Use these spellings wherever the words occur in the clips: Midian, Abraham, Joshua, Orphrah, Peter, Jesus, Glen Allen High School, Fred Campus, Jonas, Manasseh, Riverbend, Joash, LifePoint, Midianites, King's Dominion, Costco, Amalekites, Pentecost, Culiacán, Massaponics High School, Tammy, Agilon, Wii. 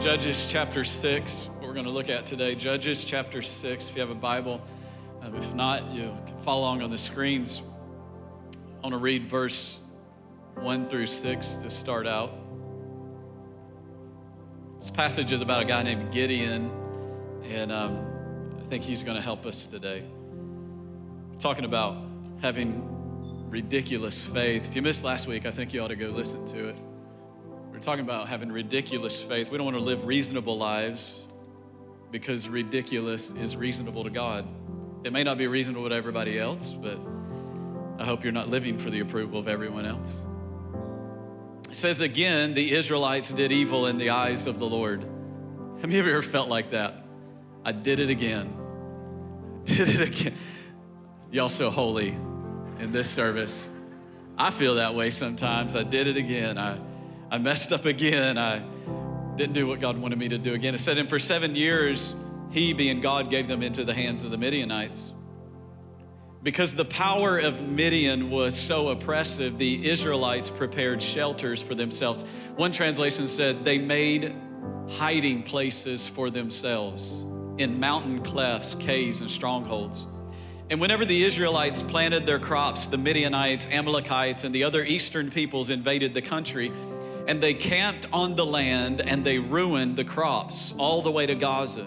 Judges chapter 6, what we're going to look at today. Judges chapter 6, if you have a Bible. If not, you can follow along on the screens. I want to read verse 1 through 6 to start out. This passage is about a guy named Gideon, and I think he's going to help us today. We're talking about having ridiculous faith. If you missed last week, I think you ought to go listen to it. We're talking about having ridiculous faith. We don't want to live reasonable lives because ridiculous is reasonable to God. It may not be reasonable to everybody else, but I hope you're not living for the approval of everyone else. It says again, the Israelites did evil in the eyes of the Lord. Have you ever felt like that? I did it again. Did it again. Y'all so holy in this service. I feel that way sometimes. I did it again. I messed up again. I didn't do what God wanted me to do again. It said, and for 7 years, he, being God, gave them into the hands of the Midianites. Because the power of Midian was so oppressive, the Israelites prepared shelters for themselves. One translation said, they made hiding places for themselves in mountain clefts, caves, and strongholds. And whenever the Israelites planted their crops, the Midianites, Amalekites, and the other eastern peoples invaded the country. And they camped on the land and they ruined the crops all the way to Gaza.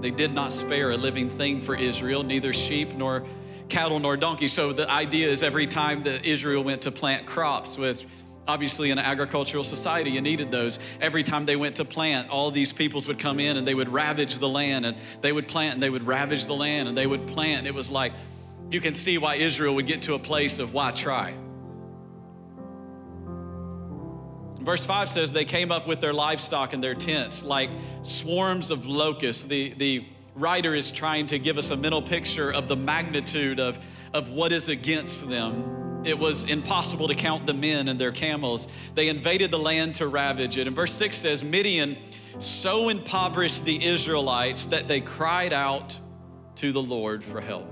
They did not spare a living thing for Israel, neither sheep nor cattle nor donkey. So the idea is every time that Israel went to plant crops, with obviously in an agricultural society, you needed those. Every time they went to plant, all these peoples would come in and they would ravage the land, and they would plant and they would ravage the land and they would plant. It was like, you can see why Israel would get to a place of why try. Verse 5 says they came up with their livestock and their tents like swarms of locusts. The writer is trying to give us a mental picture of the magnitude of what is against them. It was impossible to count the men and their camels. They invaded the land to ravage it. And verse 6 says, Midian so impoverished the Israelites that they cried out to the Lord for help.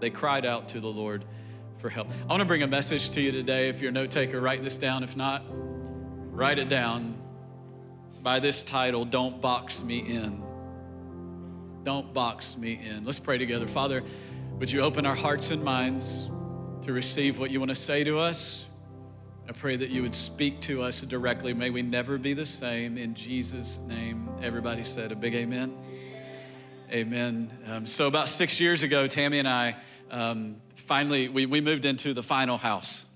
They cried out to the Lord for help. I want to bring a message to you today. If you're a note taker, write this down. If not, write it down by this title, Don't Box Me In. Don't Box Me In. Let's pray together. Father, would you open our hearts and minds to receive what you want to say to us? I pray that you would speak to us directly. May we never be the same. In Jesus' name, everybody said a big amen. Amen. So about 6 years ago, Tammy and I, finally, we moved into the final house.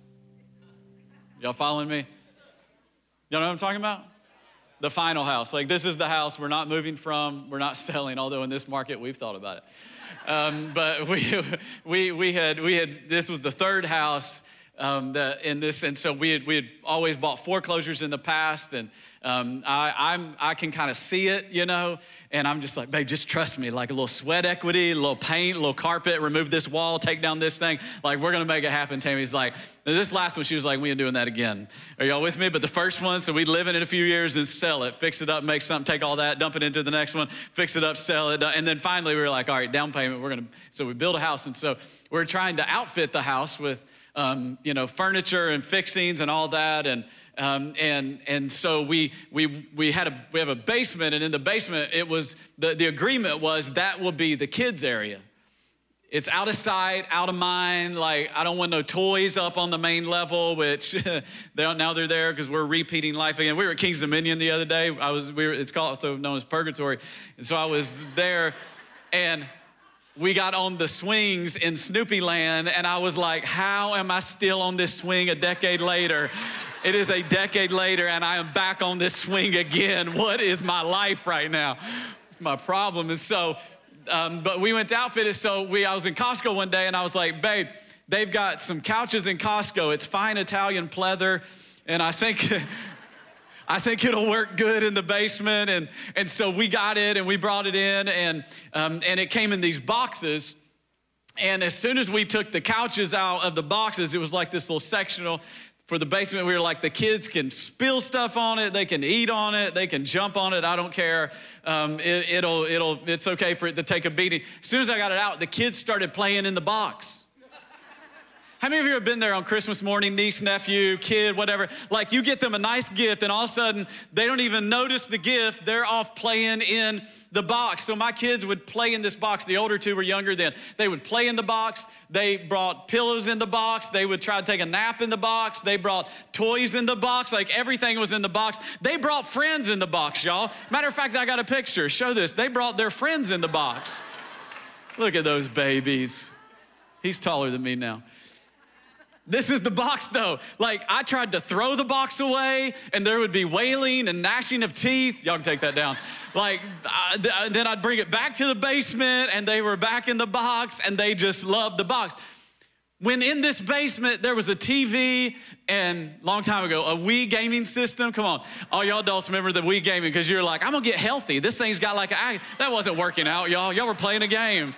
Y'all following me? You know what I'm talking about? The final house. Like, this is the house we're not moving from, we're not selling, although in this market we've thought about it. But we had this was the third house and so we had always bought foreclosures in the past, and I can kind of see it, you know, and I'm just like, babe, just trust me, like a little sweat equity, a little paint, a little carpet, remove this wall, take down this thing. Like, we're going to make it happen. Tammy's like, this last one, she was like, we ain't doing that again. Are y'all with me? But the first one, so we'd live in it a few years and sell it, fix it up, make something, take all that, dump it into the next one, fix it up, sell it. And then finally we were like, all right, down payment, we're going to, so we build a house. And so we're trying to outfit the house with, you know, furniture and fixings and all that. And so we have a basement, and in the basement it was the agreement was that will be the kids area. It's out of sight, out of mind. Like, I don't want no toys up on the main level, which they're there because we're repeating life again. We were at King's Dominion the other day. It's called, also known as Purgatory, and so I was there, and we got on the swings in Snoopy Land, and I was like, how am I still on this swing a decade later? It is a decade later, and I am back on this swing again. What is my life right now? It's my problem. And so, but we went to outfit it. So I was in Costco one day, and I was like, babe, they've got some couches in Costco. It's fine Italian pleather, and I think it'll work good in the basement. And so we got it, and we brought it in, and it came in these boxes. And as soon as we took the couches out of the boxes, it was like this little sectional. For the basement, we were like, the kids can spill stuff on it, they can eat on it, they can jump on it, I don't care. It's okay for it to take a beating. As soon as I got it out, the kids started playing in the box. How many of you have been there on Christmas morning, niece, nephew, kid, whatever, like you get them a nice gift and all of a sudden they don't even notice the gift, they're off playing in the box. So my kids would play in this box. The older two were younger then. They would play in the box. They brought pillows in the box. They would try to take a nap in the box. They brought toys in the box. Like everything was in the box. They brought friends in the box, y'all. Matter of fact, I got a picture. Show this. They brought their friends in the box. Look at those babies. He's taller than me now. This is the box though. Like I tried to throw the box away and there would be wailing and gnashing of teeth. Y'all can take that down. Like then I'd bring it back to the basement and they were back in the box and they just loved the box. When in this basement, there was a TV and long time ago, a Wii gaming system. Come on, all y'all adults remember the Wii gaming because you're like, I'm gonna get healthy. This thing's got like, that wasn't working out, y'all. Y'all were playing a game.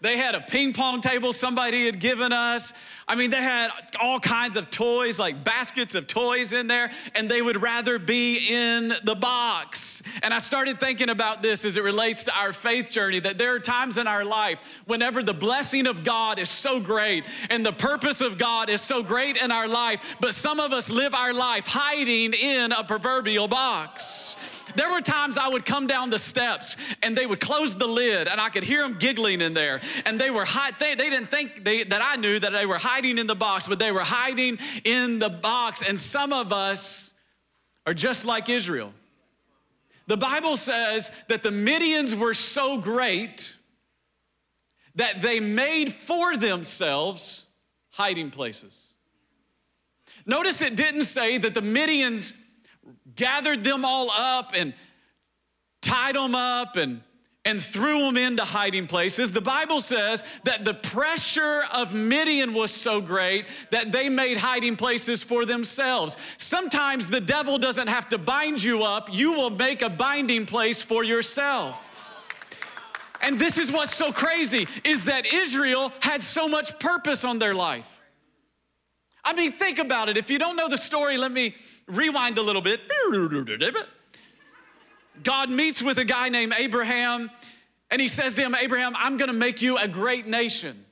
They had a ping pong table somebody had given us. I mean, they had all kinds of toys, like baskets of toys in there, and they would rather be in the box. And I started thinking about this as it relates to our faith journey, that there are times in our life whenever the blessing of God is so great and the purpose of God is so great in our life, but some of us live our life hiding in a proverbial box. There were times I would come down the steps and they would close the lid and I could hear them giggling in there. And they were they didn't think that I knew that they were hiding in the box, but they were hiding in the box. And some of us are just like Israel. The Bible says that the Midians were so great that they made for themselves hiding places. Notice it didn't say that the Midians gathered them all up and tied them up and threw them into hiding places. The Bible says that the pressure of Midian was so great that they made hiding places for themselves. Sometimes the devil doesn't have to bind you up. You will make a binding place for yourself. And this is what's so crazy, is that Israel had so much purpose on their life. I mean, think about it. If you don't know the story, let me rewind a little bit. God meets with a guy named Abraham, and he says to him, Abraham, I'm gonna make you a great nation.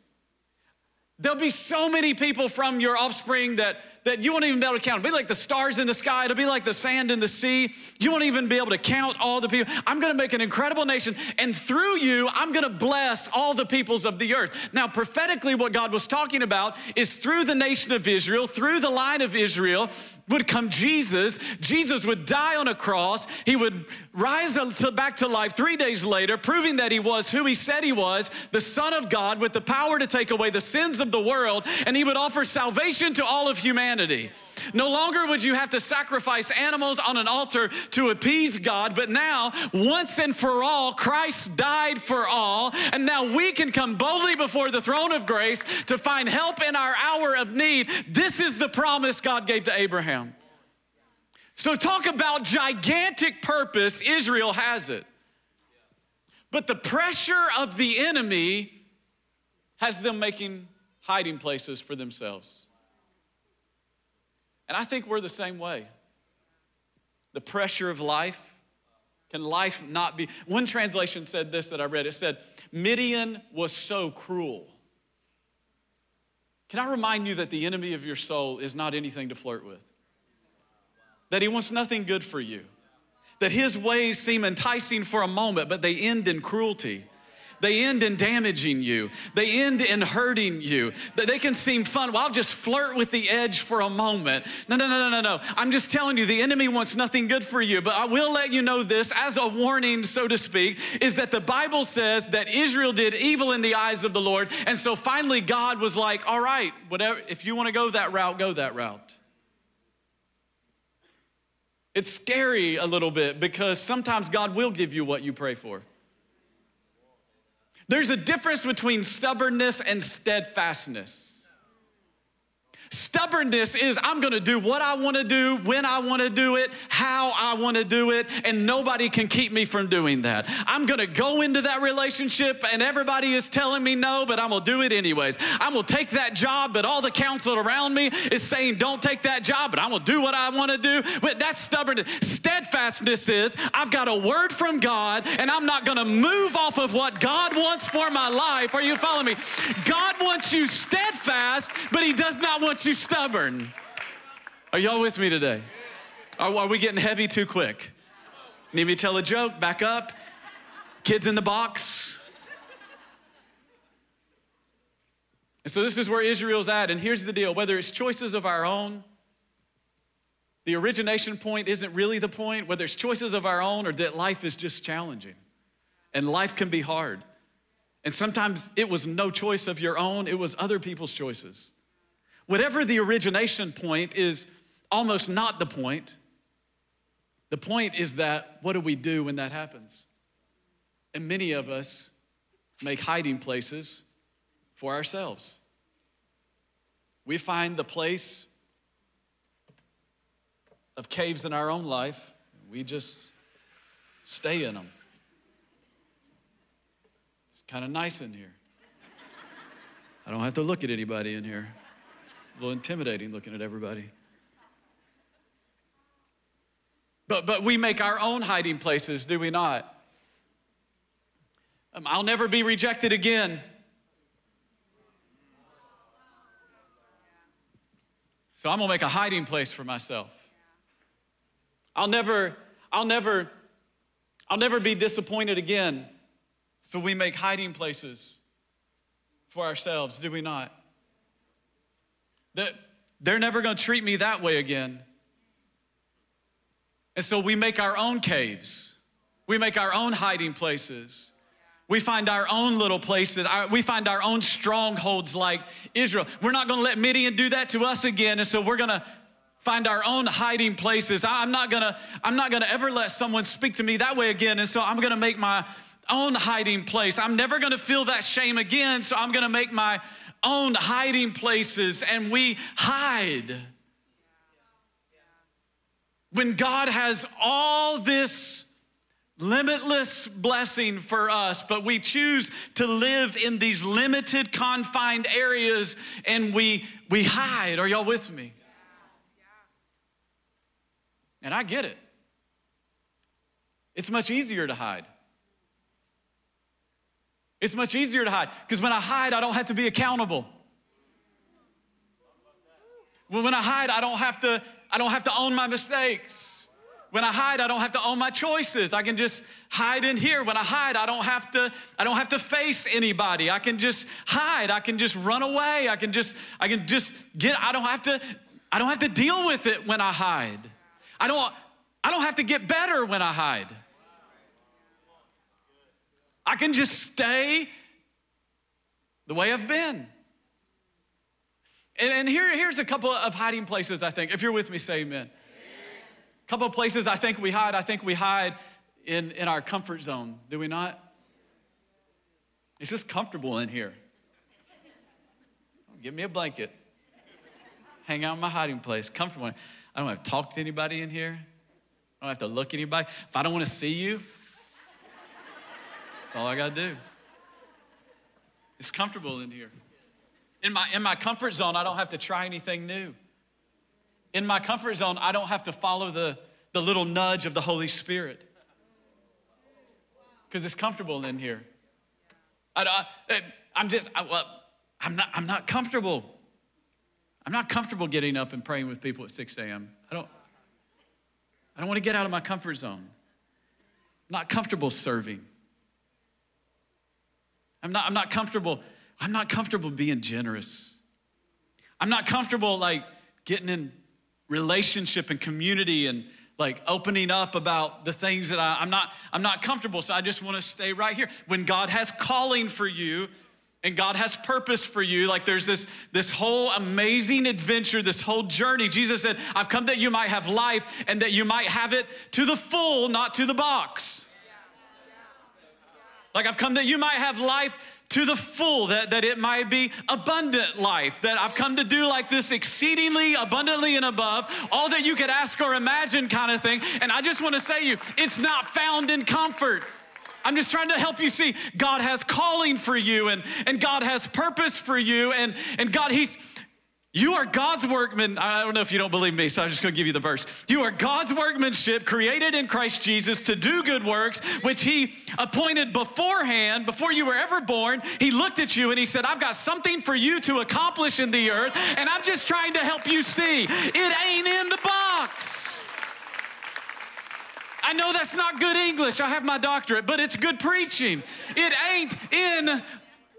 There'll be so many people from your offspring that you won't even be able to count. It'll be like the stars in the sky. It'll be like the sand in the sea. You won't even be able to count all the people. I'm gonna make an incredible nation, and through you, I'm gonna bless all the peoples of the earth. Now, prophetically, what God was talking about is through the nation of Israel, through the line of Israel, would come Jesus. Jesus would die on a cross. He would rise back to life 3 days later, proving that he was who he said he was, the Son of God with the power to take away the sins of the world, and he would offer salvation to all of humanity. No longer would you have to sacrifice animals on an altar to appease God, but now, once and for all, Christ died for all, and now we can come boldly before the throne of grace to find help in our hour of need. This is the promise God gave to Abraham. So talk about gigantic purpose, Israel has it. But the pressure of the enemy has them making hiding places for themselves. And I think we're the same way. The pressure of life, can life not be? One translation said this that I read. It said, Midian was so cruel. Can I remind you that the enemy of your soul is not anything to flirt with? That he wants nothing good for you. That his ways seem enticing for a moment, but they end in cruelty. They end in damaging you. They end in hurting you. They can seem fun. Well, I'll just flirt with the edge for a moment. No. I'm just telling you, the enemy wants nothing good for you. But I will let you know this as a warning, so to speak, is that the Bible says that Israel did evil in the eyes of the Lord. And so finally God was like, all right, whatever, if you want to go that route, go that route. It's scary a little bit because sometimes God will give you what you pray for. There's a difference between stubbornness and steadfastness. Stubbornness is, I'm going to do what I want to do, when I want to do it, how I want to do it, and nobody can keep me from doing that. I'm going to go into that relationship, and everybody is telling me no, but I'm going to do it anyways. I'm going to take that job, but all the counsel around me is saying don't take that job, but I'm going to do what I want to do. But that's stubbornness. Steadfastness is, I've got a word from God, and I'm not going to move off of what God wants for my life. Are you following me? God wants you steadfast, but he does not want you stubborn. Are y'all with me today? Are we getting heavy too quick? Need me to tell a joke? Back up. Kids in the box. And so this is where Israel's at. And here's the deal. Whether it's choices of our own, the origination point isn't really the point. Whether it's choices of our own or that life is just challenging. And life can be hard. And sometimes it was no choice of your own. It was other people's choices. Whatever the origination point is almost not the point. The point is that what do we do when that happens? And many of us make hiding places for ourselves. We find the place of caves in our own life. We just stay in them. It's kind of nice in here. I don't have to look at anybody in here. A little intimidating looking at everybody. But we make our own hiding places, do we not? I'll never be rejected again. So I'm gonna make a hiding place for myself. I'll never be disappointed again. So we make hiding places for ourselves, do we not? That they're never going to treat me that way again. And so we make our own caves. We make our own hiding places. We find our own little places. We find our own strongholds like Israel. We're not going to let Midian do that to us again. And so we're going to find our own hiding places. I'm not going to ever let someone speak to me that way again. And so I'm going to make my own hiding place. I'm never going to feel that shame again. So I'm going to make my own hiding places, and we hide. Yeah. Yeah. When God has all this limitless blessing for us, but we choose to live in these limited, confined areas, and we hide. Are y'all with me? Yeah. Yeah. And I get it. It's much easier to hide. It's much easier to hide, because when I hide, I don't have to be accountable. When I hide, I don't have to own my mistakes. When I hide, I don't have to own my choices. I can just hide in here. When I hide, I don't have to face anybody. I can just hide. I can just run away. I don't have to deal with it when I hide. I don't have to get better when I hide. I can just stay the way I've been. And here's a couple of hiding places, I think. If you're with me, say amen. A couple of places I think we hide. I think we hide in our comfort zone, do we not? It's just comfortable in here. Give me a blanket. Hang out in my hiding place, comfortable. I don't have to talk to anybody in here. I don't have to look at anybody. If I don't want to see you, that's all I gotta do. It's comfortable in here. In my comfort zone, I don't have to try anything new. In my comfort zone, I don't have to follow the little nudge of the Holy Spirit, because it's comfortable in here. I'm not comfortable. I'm not comfortable getting up and praying with people at 6 a.m. I don't want to get out of my comfort zone. I'm not comfortable serving. I'm not comfortable being generous. I'm not comfortable like getting in relationship and community and like opening up about the things that I'm not comfortable. So I just want to stay right here. When God has calling for you and God has purpose for you, like there's this whole amazing adventure, this whole journey. Jesus said, I've come that you might have life and that you might have it to the full, not to the box. Like I've come that you might have life to the full, that it might be abundant life, that I've come to do like this exceedingly abundantly and above, all that you could ask or imagine kind of thing. And I just want to say to you, it's not found in comfort. I'm just trying to help you see God has calling for you, and God has purpose for you, and God, you are God's workman. I don't know if you don't believe me, so I'm just gonna give you the verse. You are God's workmanship created in Christ Jesus to do good works, which he appointed beforehand, before you were ever born. He looked at you and he said, I've got something for you to accomplish in the earth, and I'm just trying to help you see it ain't in the box. I know that's not good English. I have my doctorate, but it's good preaching. It ain't in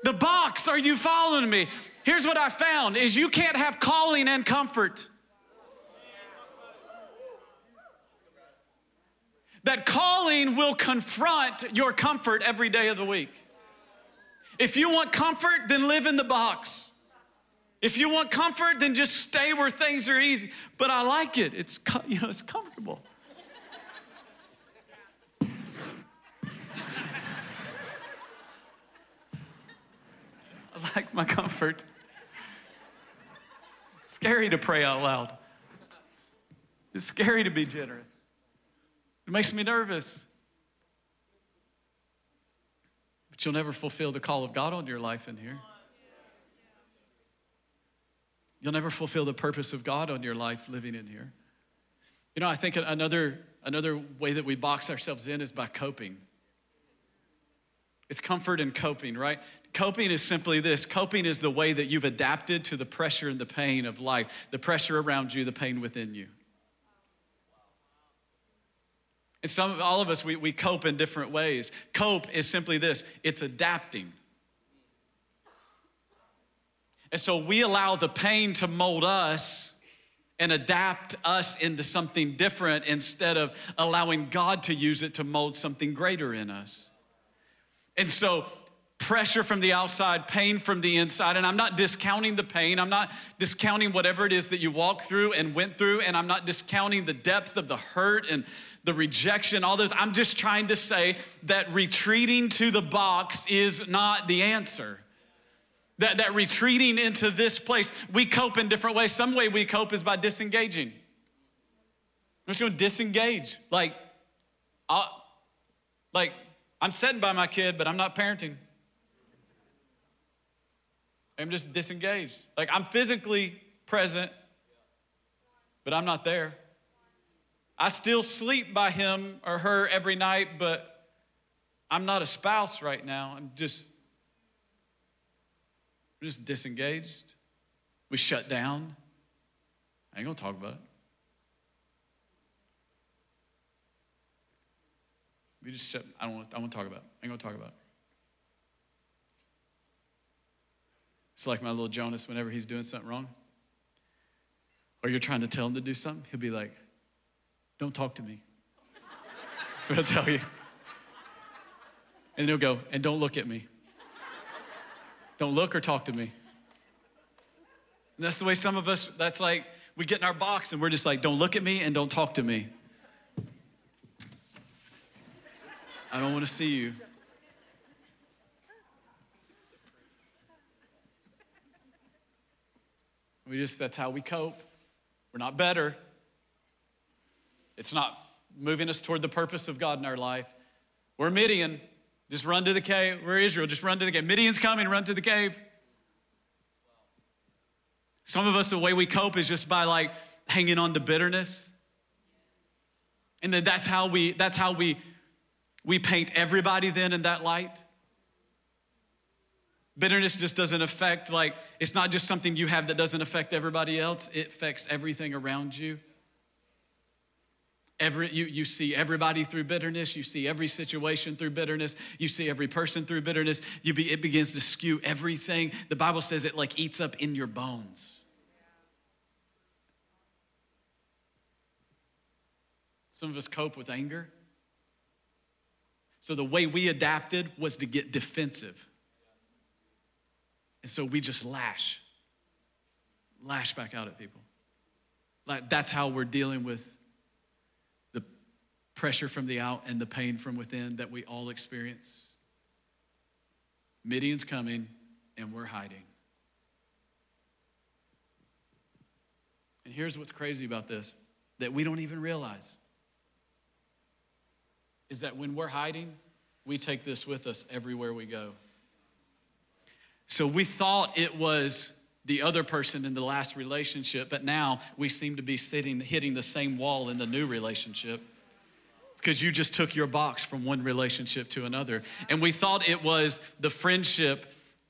the box. Are you following me? Here's what I found, is you can't have calling and comfort. That calling will confront your comfort every day of the week. If you want comfort, then live in the box. If you want comfort, then just stay where things are easy. But I like it. It's, you know, it's comfortable. I like my comfort. Scary to pray out loud. It's scary to be generous. It makes me nervous. But you'll never fulfill the call of God on your life in here. You'll never fulfill the purpose of God on your life living in here. You know, I think another way that we box ourselves in is by coping. It's comfort and coping, right? Coping is simply this. Coping is the way that you've adapted to the pressure and the pain of life, the pressure around you, the pain within you. And all of us, we cope in different ways. Cope is simply this. It's adapting. And so we allow the pain to mold us and adapt us into something different instead of allowing God to use it to mold something greater in us. And so pressure from the outside, pain from the inside, and I'm not discounting the pain. I'm not discounting whatever it is that you walked through and went through, and I'm not discounting the depth of the hurt and the rejection, all those. I'm just trying to say that retreating to the box is not the answer. That retreating into this place, we cope in different ways. Some way we cope is by disengaging. I'm just gonna disengage. Like, I'm sitting by my kid, but I'm not parenting. I'm just disengaged. Like, I'm physically present, but I'm not there. I still sleep by him or her every night, but I'm not a spouse right now. I'm just disengaged. We shut down. I ain't gonna talk about it. We just shut, I won't talk about it. I ain't gonna talk about it. It's like my little Jonas whenever he's doing something wrong. Or you're trying to tell him to do something, he'll be like, don't talk to me. That's what I'll tell you. And he'll go, and don't look at me. Don't look or talk to me. And that's the way some of us, that's like, we get in our box and we're just like, don't look at me and don't talk to me. I don't want to see you. That's how we cope. We're not better. It's not moving us toward the purpose of God in our life. We're Midian. Just run to the cave. We're Israel. Just run to the cave. Midian's coming. Run to the cave. Some of us, the way we cope is just by like hanging on to bitterness. And then that's how we paint everybody then in that light. Bitterness just doesn't affect, like, it's not just something you have that doesn't affect everybody else. It affects everything around you. You see everybody through bitterness. You see every situation through bitterness. You see every person through bitterness. It begins to skew everything. The Bible says it, like, eats up in your bones. Some of us cope with anger. So the way we adapted was to get defensive. And so we just lash back out at people. Like, that's how we're dealing with the pressure from the out and the pain from within that we all experience. Midian's coming, and we're hiding. And here's what's crazy about this, that we don't even realize, is that when we're hiding, we take this with us everywhere we go. So we thought it was the other person in the last relationship, but now we seem to be hitting the same wall in the new relationship. Because you just took your box from one relationship to another. And we thought it was the friendship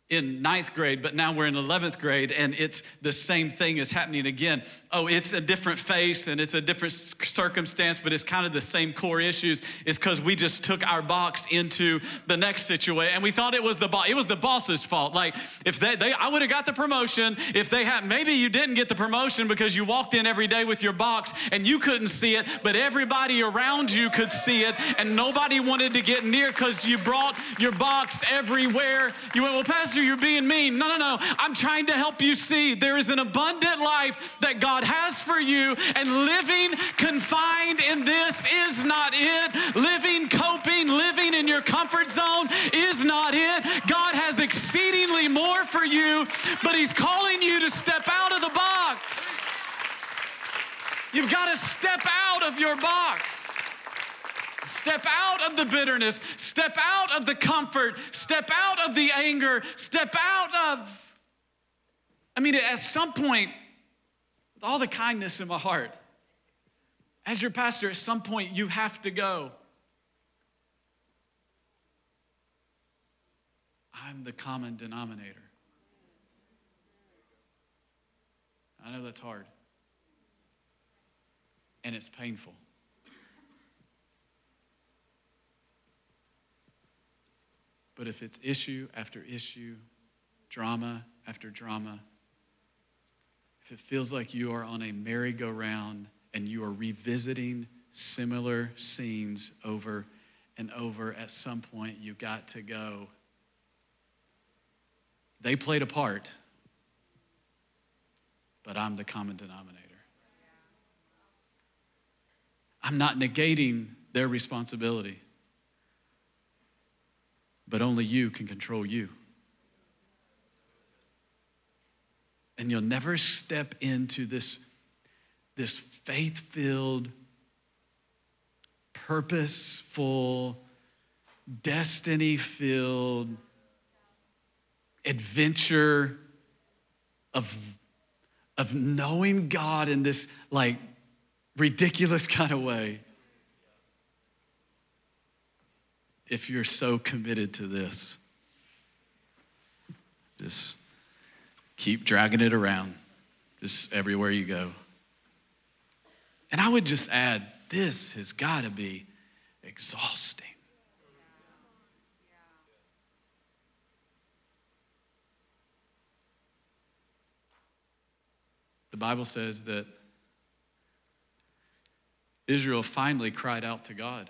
in 9th grade, but now we're in 11th grade and it's the same thing is happening again. Oh, it's a different face and it's a different circumstance, but it's kind of the same core issues. It's because we just took our box into the next situation and we thought it was the boss's fault. Like if I would have got the promotion if they had, maybe you didn't get the promotion because you walked in every day with your box and you couldn't see it, but everybody around you could see it and nobody wanted to get near because you brought your box everywhere. You went, well, Pastor, you're being mean. No. I'm trying to help you see there is an abundant life that God has for you, and living confined in this is not it. Living, coping, living in your comfort zone is not it. God has exceedingly more for you, but he's calling you to step out of the box. You've got to step out of your box. Step out of the bitterness, step out of the comfort, step out of the anger, step out of, at some point, with all the kindness in my heart, as your pastor, at some point you have to go, I'm the common denominator. I know that's hard, and it's painful. But if it's issue after issue, drama after drama, if it feels like you are on a merry-go-round and you are revisiting similar scenes over and over, at some point you got to go. They played a part, but I'm the common denominator. I'm not negating their responsibility. But only you can control you. And you'll never step into this faith-filled, purposeful, destiny-filled adventure of knowing God in this like ridiculous kind of way if you're so committed to this. Just keep dragging it around, just everywhere you go. And I would just add, this has got to be exhausting. The Bible says that Israel finally cried out to God.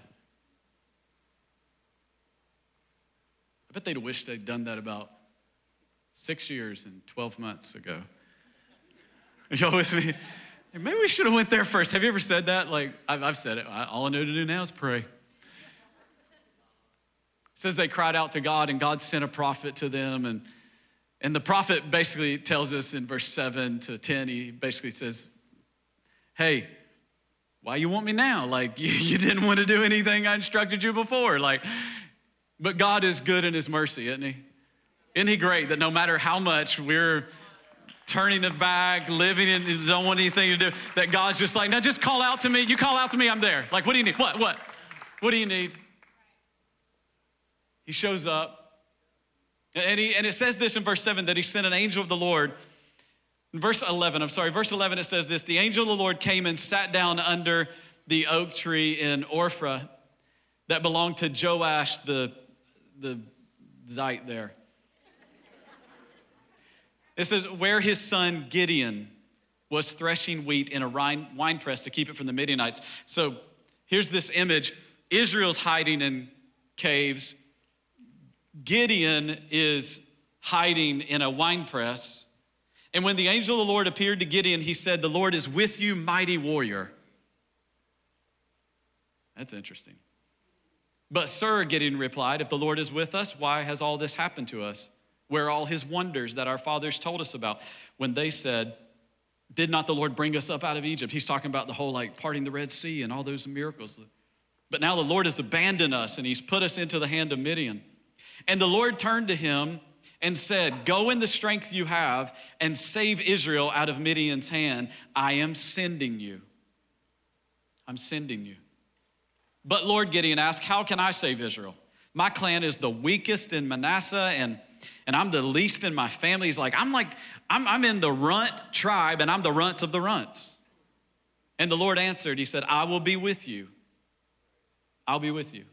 I bet they'd wish they'd done that about 6 years and 12 months ago. Are y'all with me? Maybe we should have went there first. Have you ever said that? Like, I've said it. All I know to do now is pray. It says they cried out to God, and God sent a prophet to them. And the prophet basically tells us in verse 7 to 10, he basically says, hey, why you want me now? Like, you didn't want to do anything I instructed you before. Like, but God is good in his mercy, isn't he? Isn't he great that no matter how much we're turning it back, living and don't want anything to do, that God's just like, now just call out to me. You call out to me, I'm there. Like, what do you need? What? What do you need? He shows up, and it says this in verse 7, that he sent an angel of the Lord. In verse 11, it says this, the angel of the Lord came and sat down under the oak tree in Orphrah that belonged to Joash, the Zite there. It says, where his son Gideon was threshing wheat in a wine press to keep it from the Midianites. So here's this image. Israel's hiding in caves. Gideon is hiding in a wine press. And when the angel of the Lord appeared to Gideon, he said, the Lord is with you, mighty warrior. That's interesting. But sir, Gideon replied, if the Lord is with us, why has all this happened to us? Where are all his wonders that our fathers told us about? When they said, did not the Lord bring us up out of Egypt? He's talking about the whole like parting the Red Sea and all those miracles. But now the Lord has abandoned us and he's put us into the hand of Midian. And the Lord turned to him and said, go in the strength you have and save Israel out of Midian's hand. I am sending you. I'm sending you. But Lord, Gideon asked, how can I save Israel? My clan is the weakest in Manasseh and I'm the least in my family. He's like, I'm in the runt tribe and I'm the runts of the runts. And the Lord answered, he said, I will be with you. I'll be with you.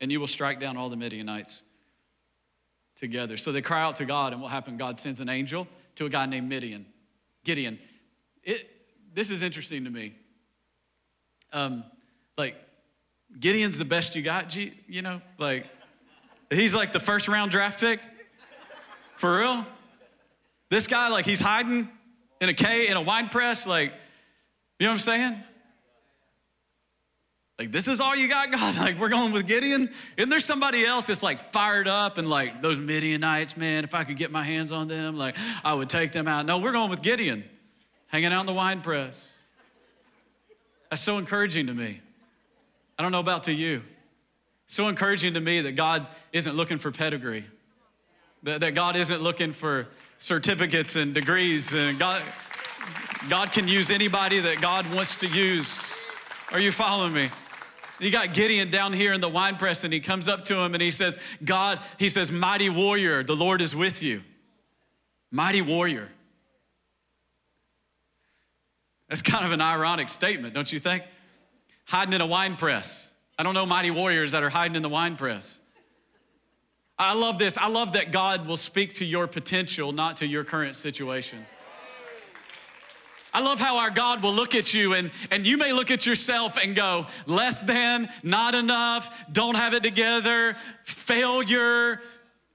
And you will strike down all the Midianites together. So they cry out to God, and what happened? God sends an angel to a guy named Gideon. This is interesting to me. Gideon's the best you got, you know? Like, he's like the first round draft pick, for real? This guy, like he's hiding in a wine press, like, you know what I'm saying? Like, this is all you got, God? Like, we're going with Gideon? And there's somebody else that's like fired up and like, those Midianites, man, if I could get my hands on them, like, I would take them out. No, we're going with Gideon, hanging out in the wine press. That's so encouraging to me. I don't know about to you. So encouraging to me that God isn't looking for pedigree, that God isn't looking for certificates and degrees, and God can use anybody that God wants to use. Are you following me? You got Gideon down here in the wine press, and he comes up to him and he says, God, he says, mighty warrior, the Lord is with you. Mighty warrior. That's kind of an ironic statement, don't you think? Hiding in a wine press. I don't know mighty warriors that are hiding in the wine press. I love this. I love that God will speak to your potential, not to your current situation. I love how our God will look at you and you may look at yourself and go, less than, not enough, don't have it together, failure,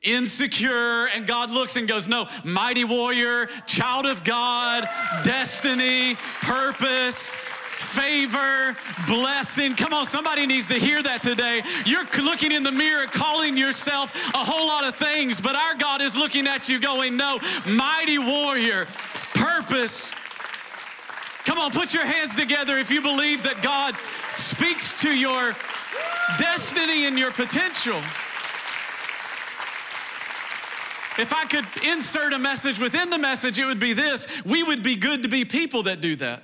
insecure, and God looks and goes, no, mighty warrior, child of God, destiny, purpose, favor, blessing. Come on, somebody needs to hear that today. You're looking in the mirror, calling yourself a whole lot of things, but our God is looking at you going, no, mighty warrior, purpose. Come on, put your hands together if you believe that God speaks to your destiny and your potential. If I could insert a message within the message, it would be this: we would be good to be people that do that.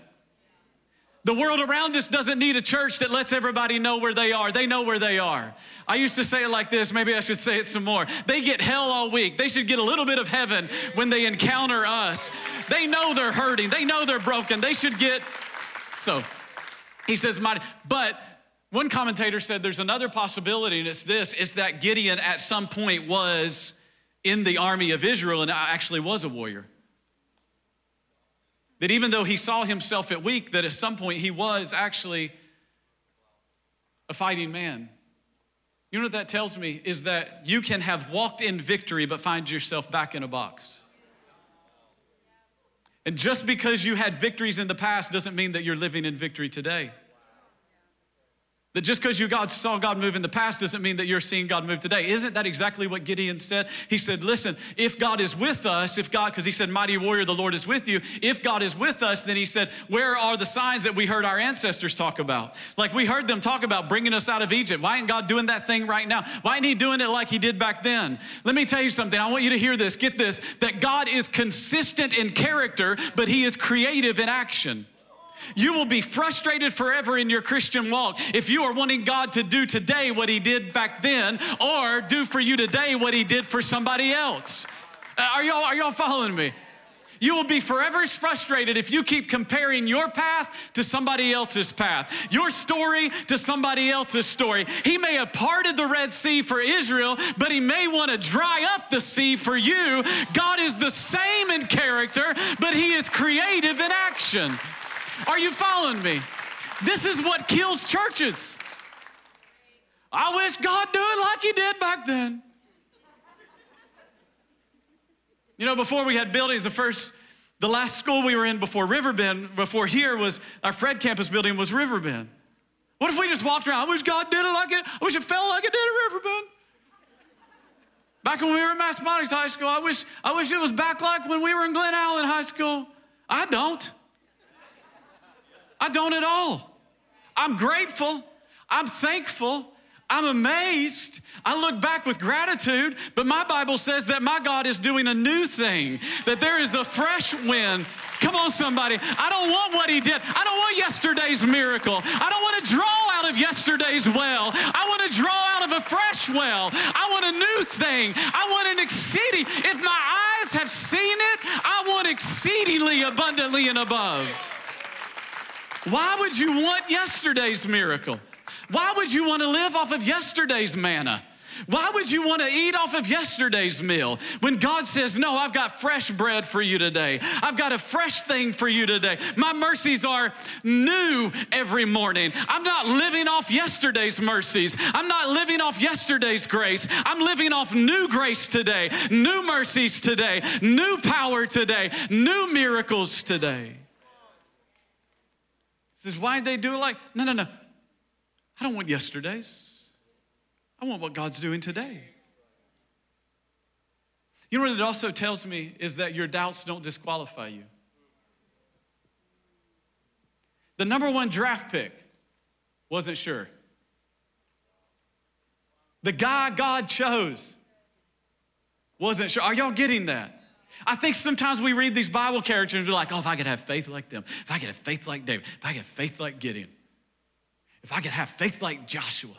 The world around us doesn't need a church that lets everybody know where they are. They know where they are. I used to say it like this. Maybe I should say it some more. They get hell all week. They should get a little bit of heaven when they encounter us. They know they're hurting. They know they're broken. They should get, so he says, but one commentator said there's another possibility, and it's this, is that Gideon at some point was in the army of Israel and actually was a warrior. That even though he saw himself at weak, that at some point he was actually a fighting man. You know what that tells me is that you can have walked in victory but find yourself back in a box. And just because you had victories in the past doesn't mean that you're living in victory today. That just because you saw God move in the past doesn't mean that you're seeing God move today. Isn't that exactly what Gideon said? He said, listen, if God is with us, because he said, mighty warrior, the Lord is with you. If God is with us, then he said, where are the signs that we heard our ancestors talk about? Like, we heard them talk about bringing us out of Egypt. Why ain't God doing that thing right now? Why ain't he doing it like he did back then? Let me tell you something. I want you to hear this. Get this, that God is consistent in character, but he is creative in action. You will be frustrated forever in your Christian walk if you are wanting God to do today what he did back then, or do for you today what he did for somebody else. Are y'all following me? You will be forever frustrated if you keep comparing your path to somebody else's path, your story to somebody else's story. He may have parted the Red Sea for Israel, but he may want to dry up the sea for you. God is the same in character, but he is creative in action. Are you following me? This is what kills churches. I wish God do it like he did back then. You know, before we had buildings, the last school we were in before Riverbend, before here was, our Fred Campus building was Riverbend. What if we just walked around? I wish God did it like it. I wish it felt like it did at Riverbend. Back when we were at Massaponics High School, I wish it was back like when we were in Glen Allen High School. I don't. I don't at all. I'm grateful. I'm thankful. I'm amazed. I look back with gratitude, but my Bible says that my God is doing a new thing, that there is a fresh wind. Come on, somebody. I don't want what he did. I don't want yesterday's miracle. I don't want to draw out of yesterday's well. I want to draw out of a fresh well. I want a new thing. I want an exceeding. If my eyes have seen it, I want exceedingly abundantly and above. Why would you want yesterday's miracle? Why would you want to live off of yesterday's manna? Why would you want to eat off of yesterday's meal when God says, no, I've got fresh bread for you today. I've got a fresh thing for you today. My mercies are new every morning. I'm not living off yesterday's mercies. I'm not living off yesterday's grace. I'm living off new grace today, new mercies today, new power today, new miracles today. This is why they do it like, no. I don't want yesterday's. I want what God's doing today. You know what it also tells me is that your doubts don't disqualify you. The number one draft pick wasn't sure. The guy God chose wasn't sure. Are y'all getting that? I think sometimes we read these Bible characters and we're like, oh, if I could have faith like them, if I could have faith like David, if I could have faith like Gideon, if I could have faith like Joshua,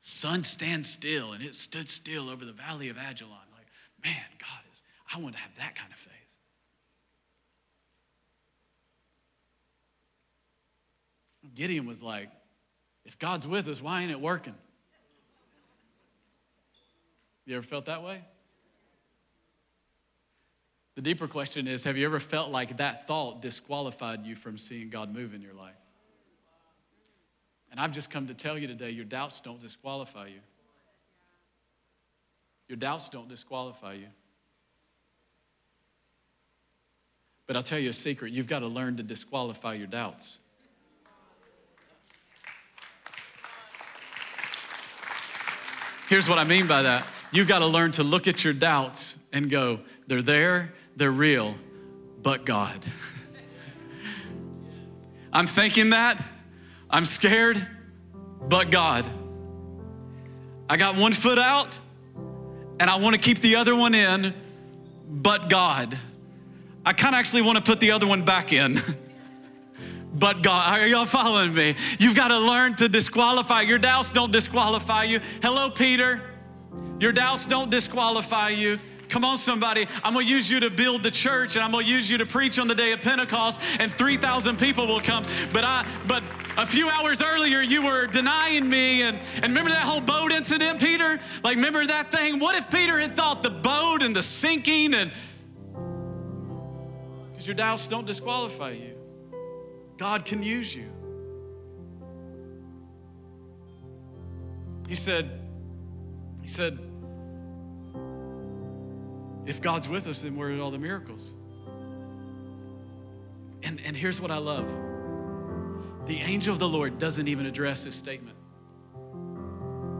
sun stands still and it stood still over the valley of Agilon. Like, man, God is, I want to have that kind of faith. Gideon was like, if God's with us, why ain't it working? You ever felt that way? The deeper question is, have you ever felt like that thought disqualified you from seeing God move in your life? And I've just come to tell you today, your doubts don't disqualify you. Your doubts don't disqualify you. But I'll tell you a secret, you've got to learn to disqualify your doubts. Here's what I mean by that. You've got to learn to look at your doubts and go, they're there, they're real, but God. I'm thinking that. I'm scared, but God. I got one foot out, and I want to keep the other one in, but God. I kind of actually want to put the other one back in, but God. Are y'all following me? You've got to learn to disqualify. Your doubts don't disqualify you. Hello, Peter. Your doubts don't disqualify you. Come on, somebody. I'm going to use you to build the church, and I'm going to use you to preach on the day of Pentecost, and 3,000 people will come. But a few hours earlier, you were denying me, and remember that whole boat incident, Peter? Like, remember that thing? What if Peter had thought the boat and the sinking and... Because your doubts don't disqualify you. God can use you. He said, if God's with us, then where are all the miracles? And here's what I love. The angel of the Lord doesn't even address his statement.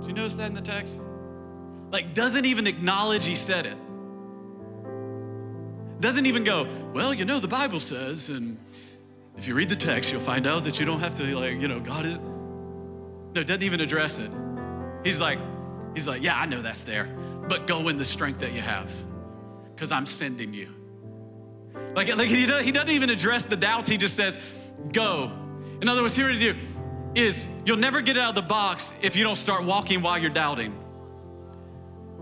Did you notice that in the text? Like, doesn't even acknowledge he said it. Doesn't even go, well, you know, the Bible says, and if you read the text, you'll find out that you don't have to, like, you know, God is... No, doesn't even address it. He's like, yeah, I know that's there, but go in the strength that you have, because I'm sending you. Like he doesn't even address the doubt. He just says, go. In other words, here what you do is you'll never get out of the box if you don't start walking while you're doubting.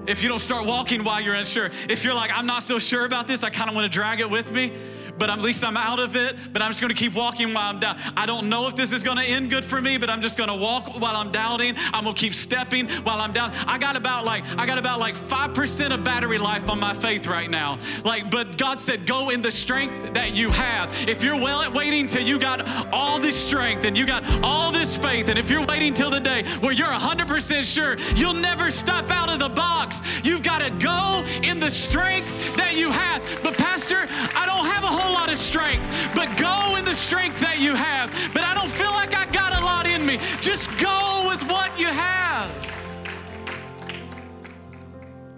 If you don't start walking while you're unsure. If you're like, I'm not so sure about this, I kind of want to drag it with me, but at least I'm out of it, but I'm just going to keep walking while I'm down. I don't know if this is going to end good for me, but I'm just going to walk while I'm doubting. I'm going to keep stepping while I'm down. I got about like 5% of battery life on my faith right now. Like, but God said, go in the strength that you have. If you're waiting till you got all this strength and you got all this faith, and if you're waiting till the day where you're 100% sure, you'll never step out of the box. You've got to go in the strength that you have. But Pastor, I don't have a whole lot of strength, but go in the strength that you have. But I don't feel like I got a lot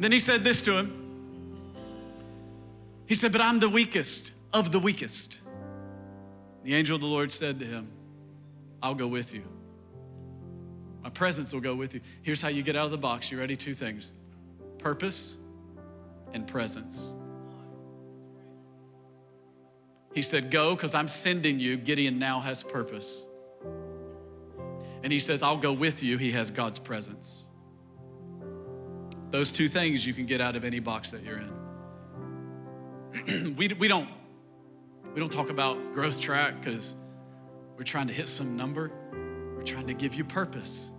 Then he said this to him. He said, but I'm the weakest of the weakest. The angel of the Lord said to him, I'll go with you. My presence will go with you. Here's how you get out of the box. You ready? Two things: purpose and presence. He said, go, because I'm sending you. Gideon now has purpose. And he says, I'll go with you. He has God's presence. Those two things you can get out of any box that you're in. we don't talk about growth track because we're trying to hit some number. We're trying to give you purpose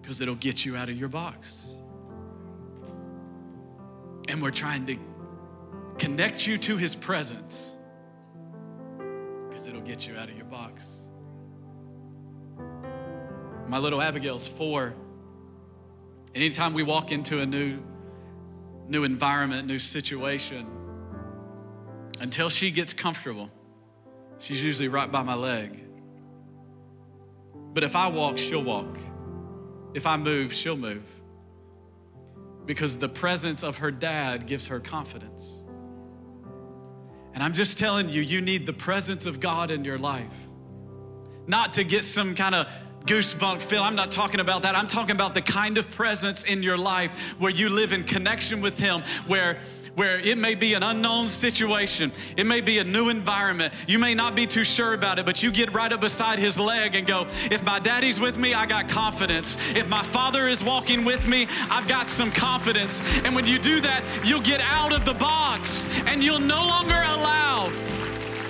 because it'll get you out of your box. And we're trying to connect you to his presence because it'll get you out of your box. My little Abigail's 4. Anytime we walk into a new environment, new situation, until she gets comfortable, she's usually right by my leg. But if I walk, she'll walk. If I move, she'll move. Because the presence of her dad gives her confidence. And I'm just telling you, you need the presence of God in your life. Not to get some kind of goosebump feel. I'm not talking about that. I'm talking about the kind of presence in your life where you live in connection with him, where it may be an unknown situation. It may be a new environment. You may not be too sure about it, but you get right up beside his leg and go, if my daddy's with me, I got confidence. If my father is walking with me, I've got some confidence. And when you do that, you'll get out of the box and you'll no longer allow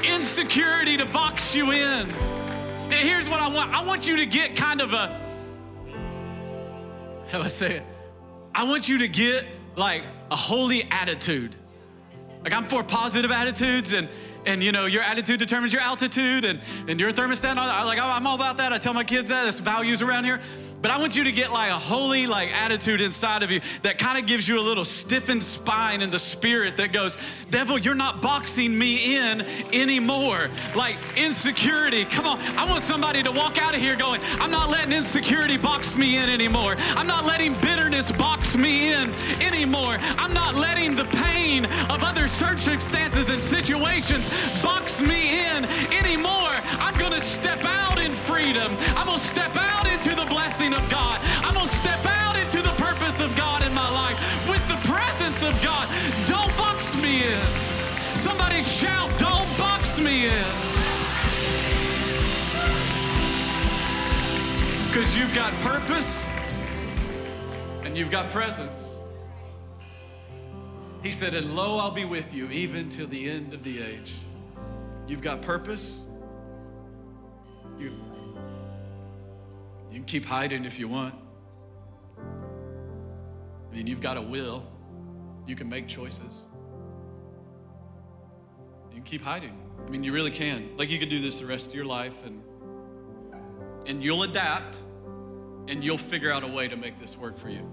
insecurity to box you in. And here's what I want. I want you to get kind of a, how do I say it? I want you to get like a holy attitude. Like, I'm for positive attitudes, and you know, your attitude determines your altitude and your thermostat. I'm all about that. I tell my kids that. There's values around here. But I want you to get like a holy attitude inside of you that kind of gives you a little stiffened spine in the spirit that goes, devil, you're not boxing me in anymore. Like, insecurity, come on. I want somebody to walk out of here going, I'm not letting insecurity box me in anymore. I'm not letting bitterness box me in anymore. I'm not letting the pain of other circumstances and situations box me in anymore. I'm gonna step out in freedom. I'm gonna step out into the blessing of God. I'm going to step out into the purpose of God in my life with the presence of God. Don't box me in. Somebody shout, don't box me in. Because you've got purpose and you've got presence. He said, and lo, I'll be with you even till the end of the age. You've got purpose. You can keep hiding if you want. I mean, you've got a will. You can make choices. You can keep hiding. I mean, you really can. Like, you could do this the rest of your life, and you'll adapt, and you'll figure out a way to make this work for you.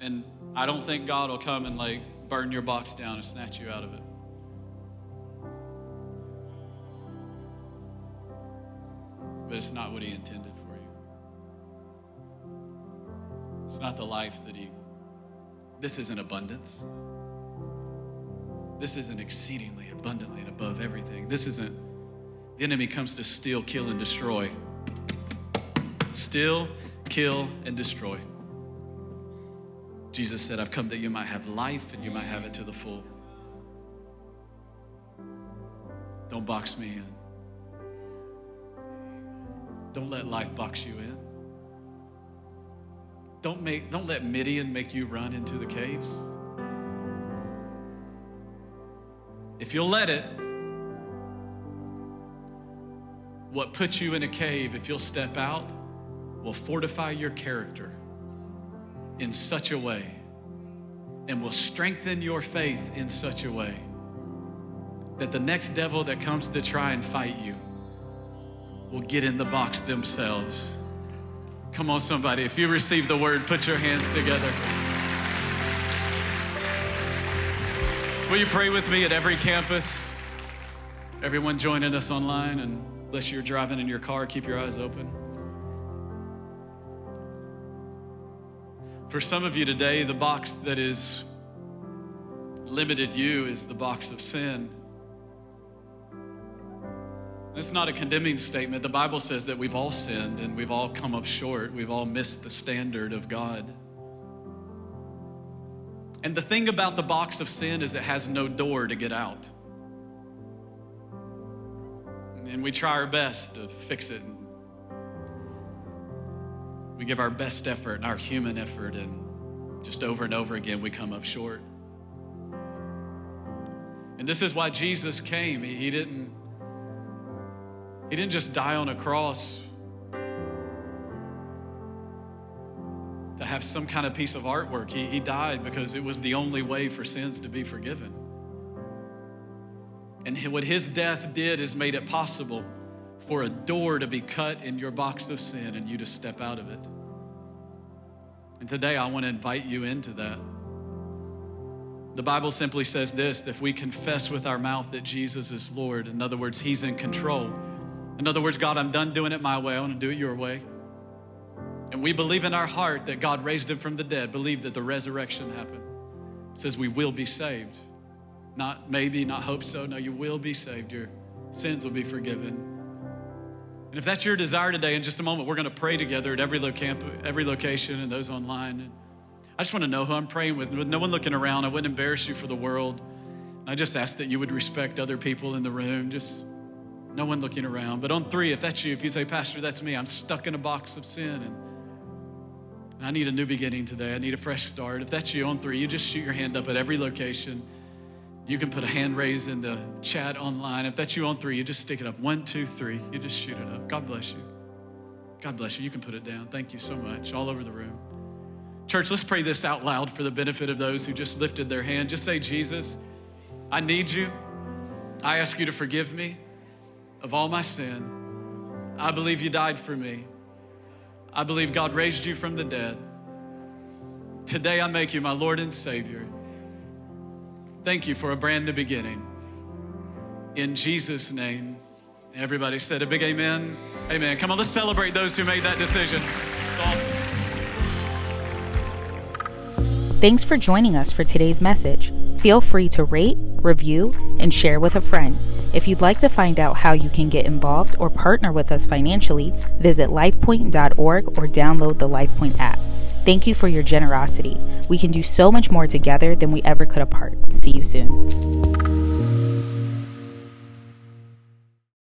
And I don't think God will come and like burn your box down and snatch you out of it. But it's not what he intended for you. It's not the life that this isn't abundance. This isn't exceedingly abundantly and above everything. This isn't, the enemy comes to steal, kill, and destroy. Steal, kill, and destroy. Jesus said, I've come that you might have life and you might have it to the full. Don't box me in. Don't let life box you in. Don't let Midian make you run into the caves. If you'll let it, what puts you in a cave, if you'll step out, will fortify your character in such a way and will strengthen your faith in such a way that the next devil that comes to try and fight you will get in the box themselves. Come on, somebody. If you receive the word, put your hands together. Will you pray with me at every campus? Everyone joining us online, and unless you're driving in your car, keep your eyes open. For some of you today, the box that has limited you is the box of sin. It's not a condemning statement. The Bible says that we've all sinned and we've all come up short. We've all missed the standard of God. And the thing about the box of sin is it has no door to get out. And we try our best to fix it. We give our best effort and our human effort, and just over and over again, we come up short. And this is why Jesus came. He didn't just die on a cross to have some kind of piece of artwork. He died because it was the only way for sins to be forgiven. And what his death did is made it possible for a door to be cut in your box of sin and you to step out of it. And today I want to invite you into that. The Bible simply says this, that if we confess with our mouth that Jesus is Lord, in other words, he's in control. In other words, God, I'm done doing it my way. I want to do it your way. And we believe in our heart that God raised him from the dead, believe that the resurrection happened. It says we will be saved. Not maybe, not hope so. No, you will be saved. Your sins will be forgiven. And if that's your desire today, in just a moment, we're going to pray together at every location and those online. And I just want to know who I'm praying with. With no one looking around, I wouldn't embarrass you for the world. And I just ask that you would respect other people in the room. Just no one looking around. But on three, if that's you, if you say, Pastor, that's me, I'm stuck in a box of sin and I need a new beginning today. I need a fresh start. If that's you, on three, you just shoot your hand up at every location. You can put a hand raise in the chat online. If that's you, on three, you just stick it up. 1, 2, 3, you just shoot it up. God bless you. God bless you. You can put it down. Thank you so much. All over the room. Church, let's pray this out loud for the benefit of those who just lifted their hand. Just say, Jesus, I need you. I ask you to forgive me of all my sin. I believe you died for me. I believe God raised you from the dead. Today I make you my Lord and Savior. Thank you for a brand new beginning. In Jesus' name, everybody said a big amen. Amen. Come on, let's celebrate those who made that decision. It's awesome. Thanks for joining us for today's message. Feel free to rate, review, and share with a friend. If you'd like to find out how you can get involved or partner with us financially, visit lifepoint.org or download the LifePoint app. Thank you for your generosity. We can do so much more together than we ever could apart. See you soon.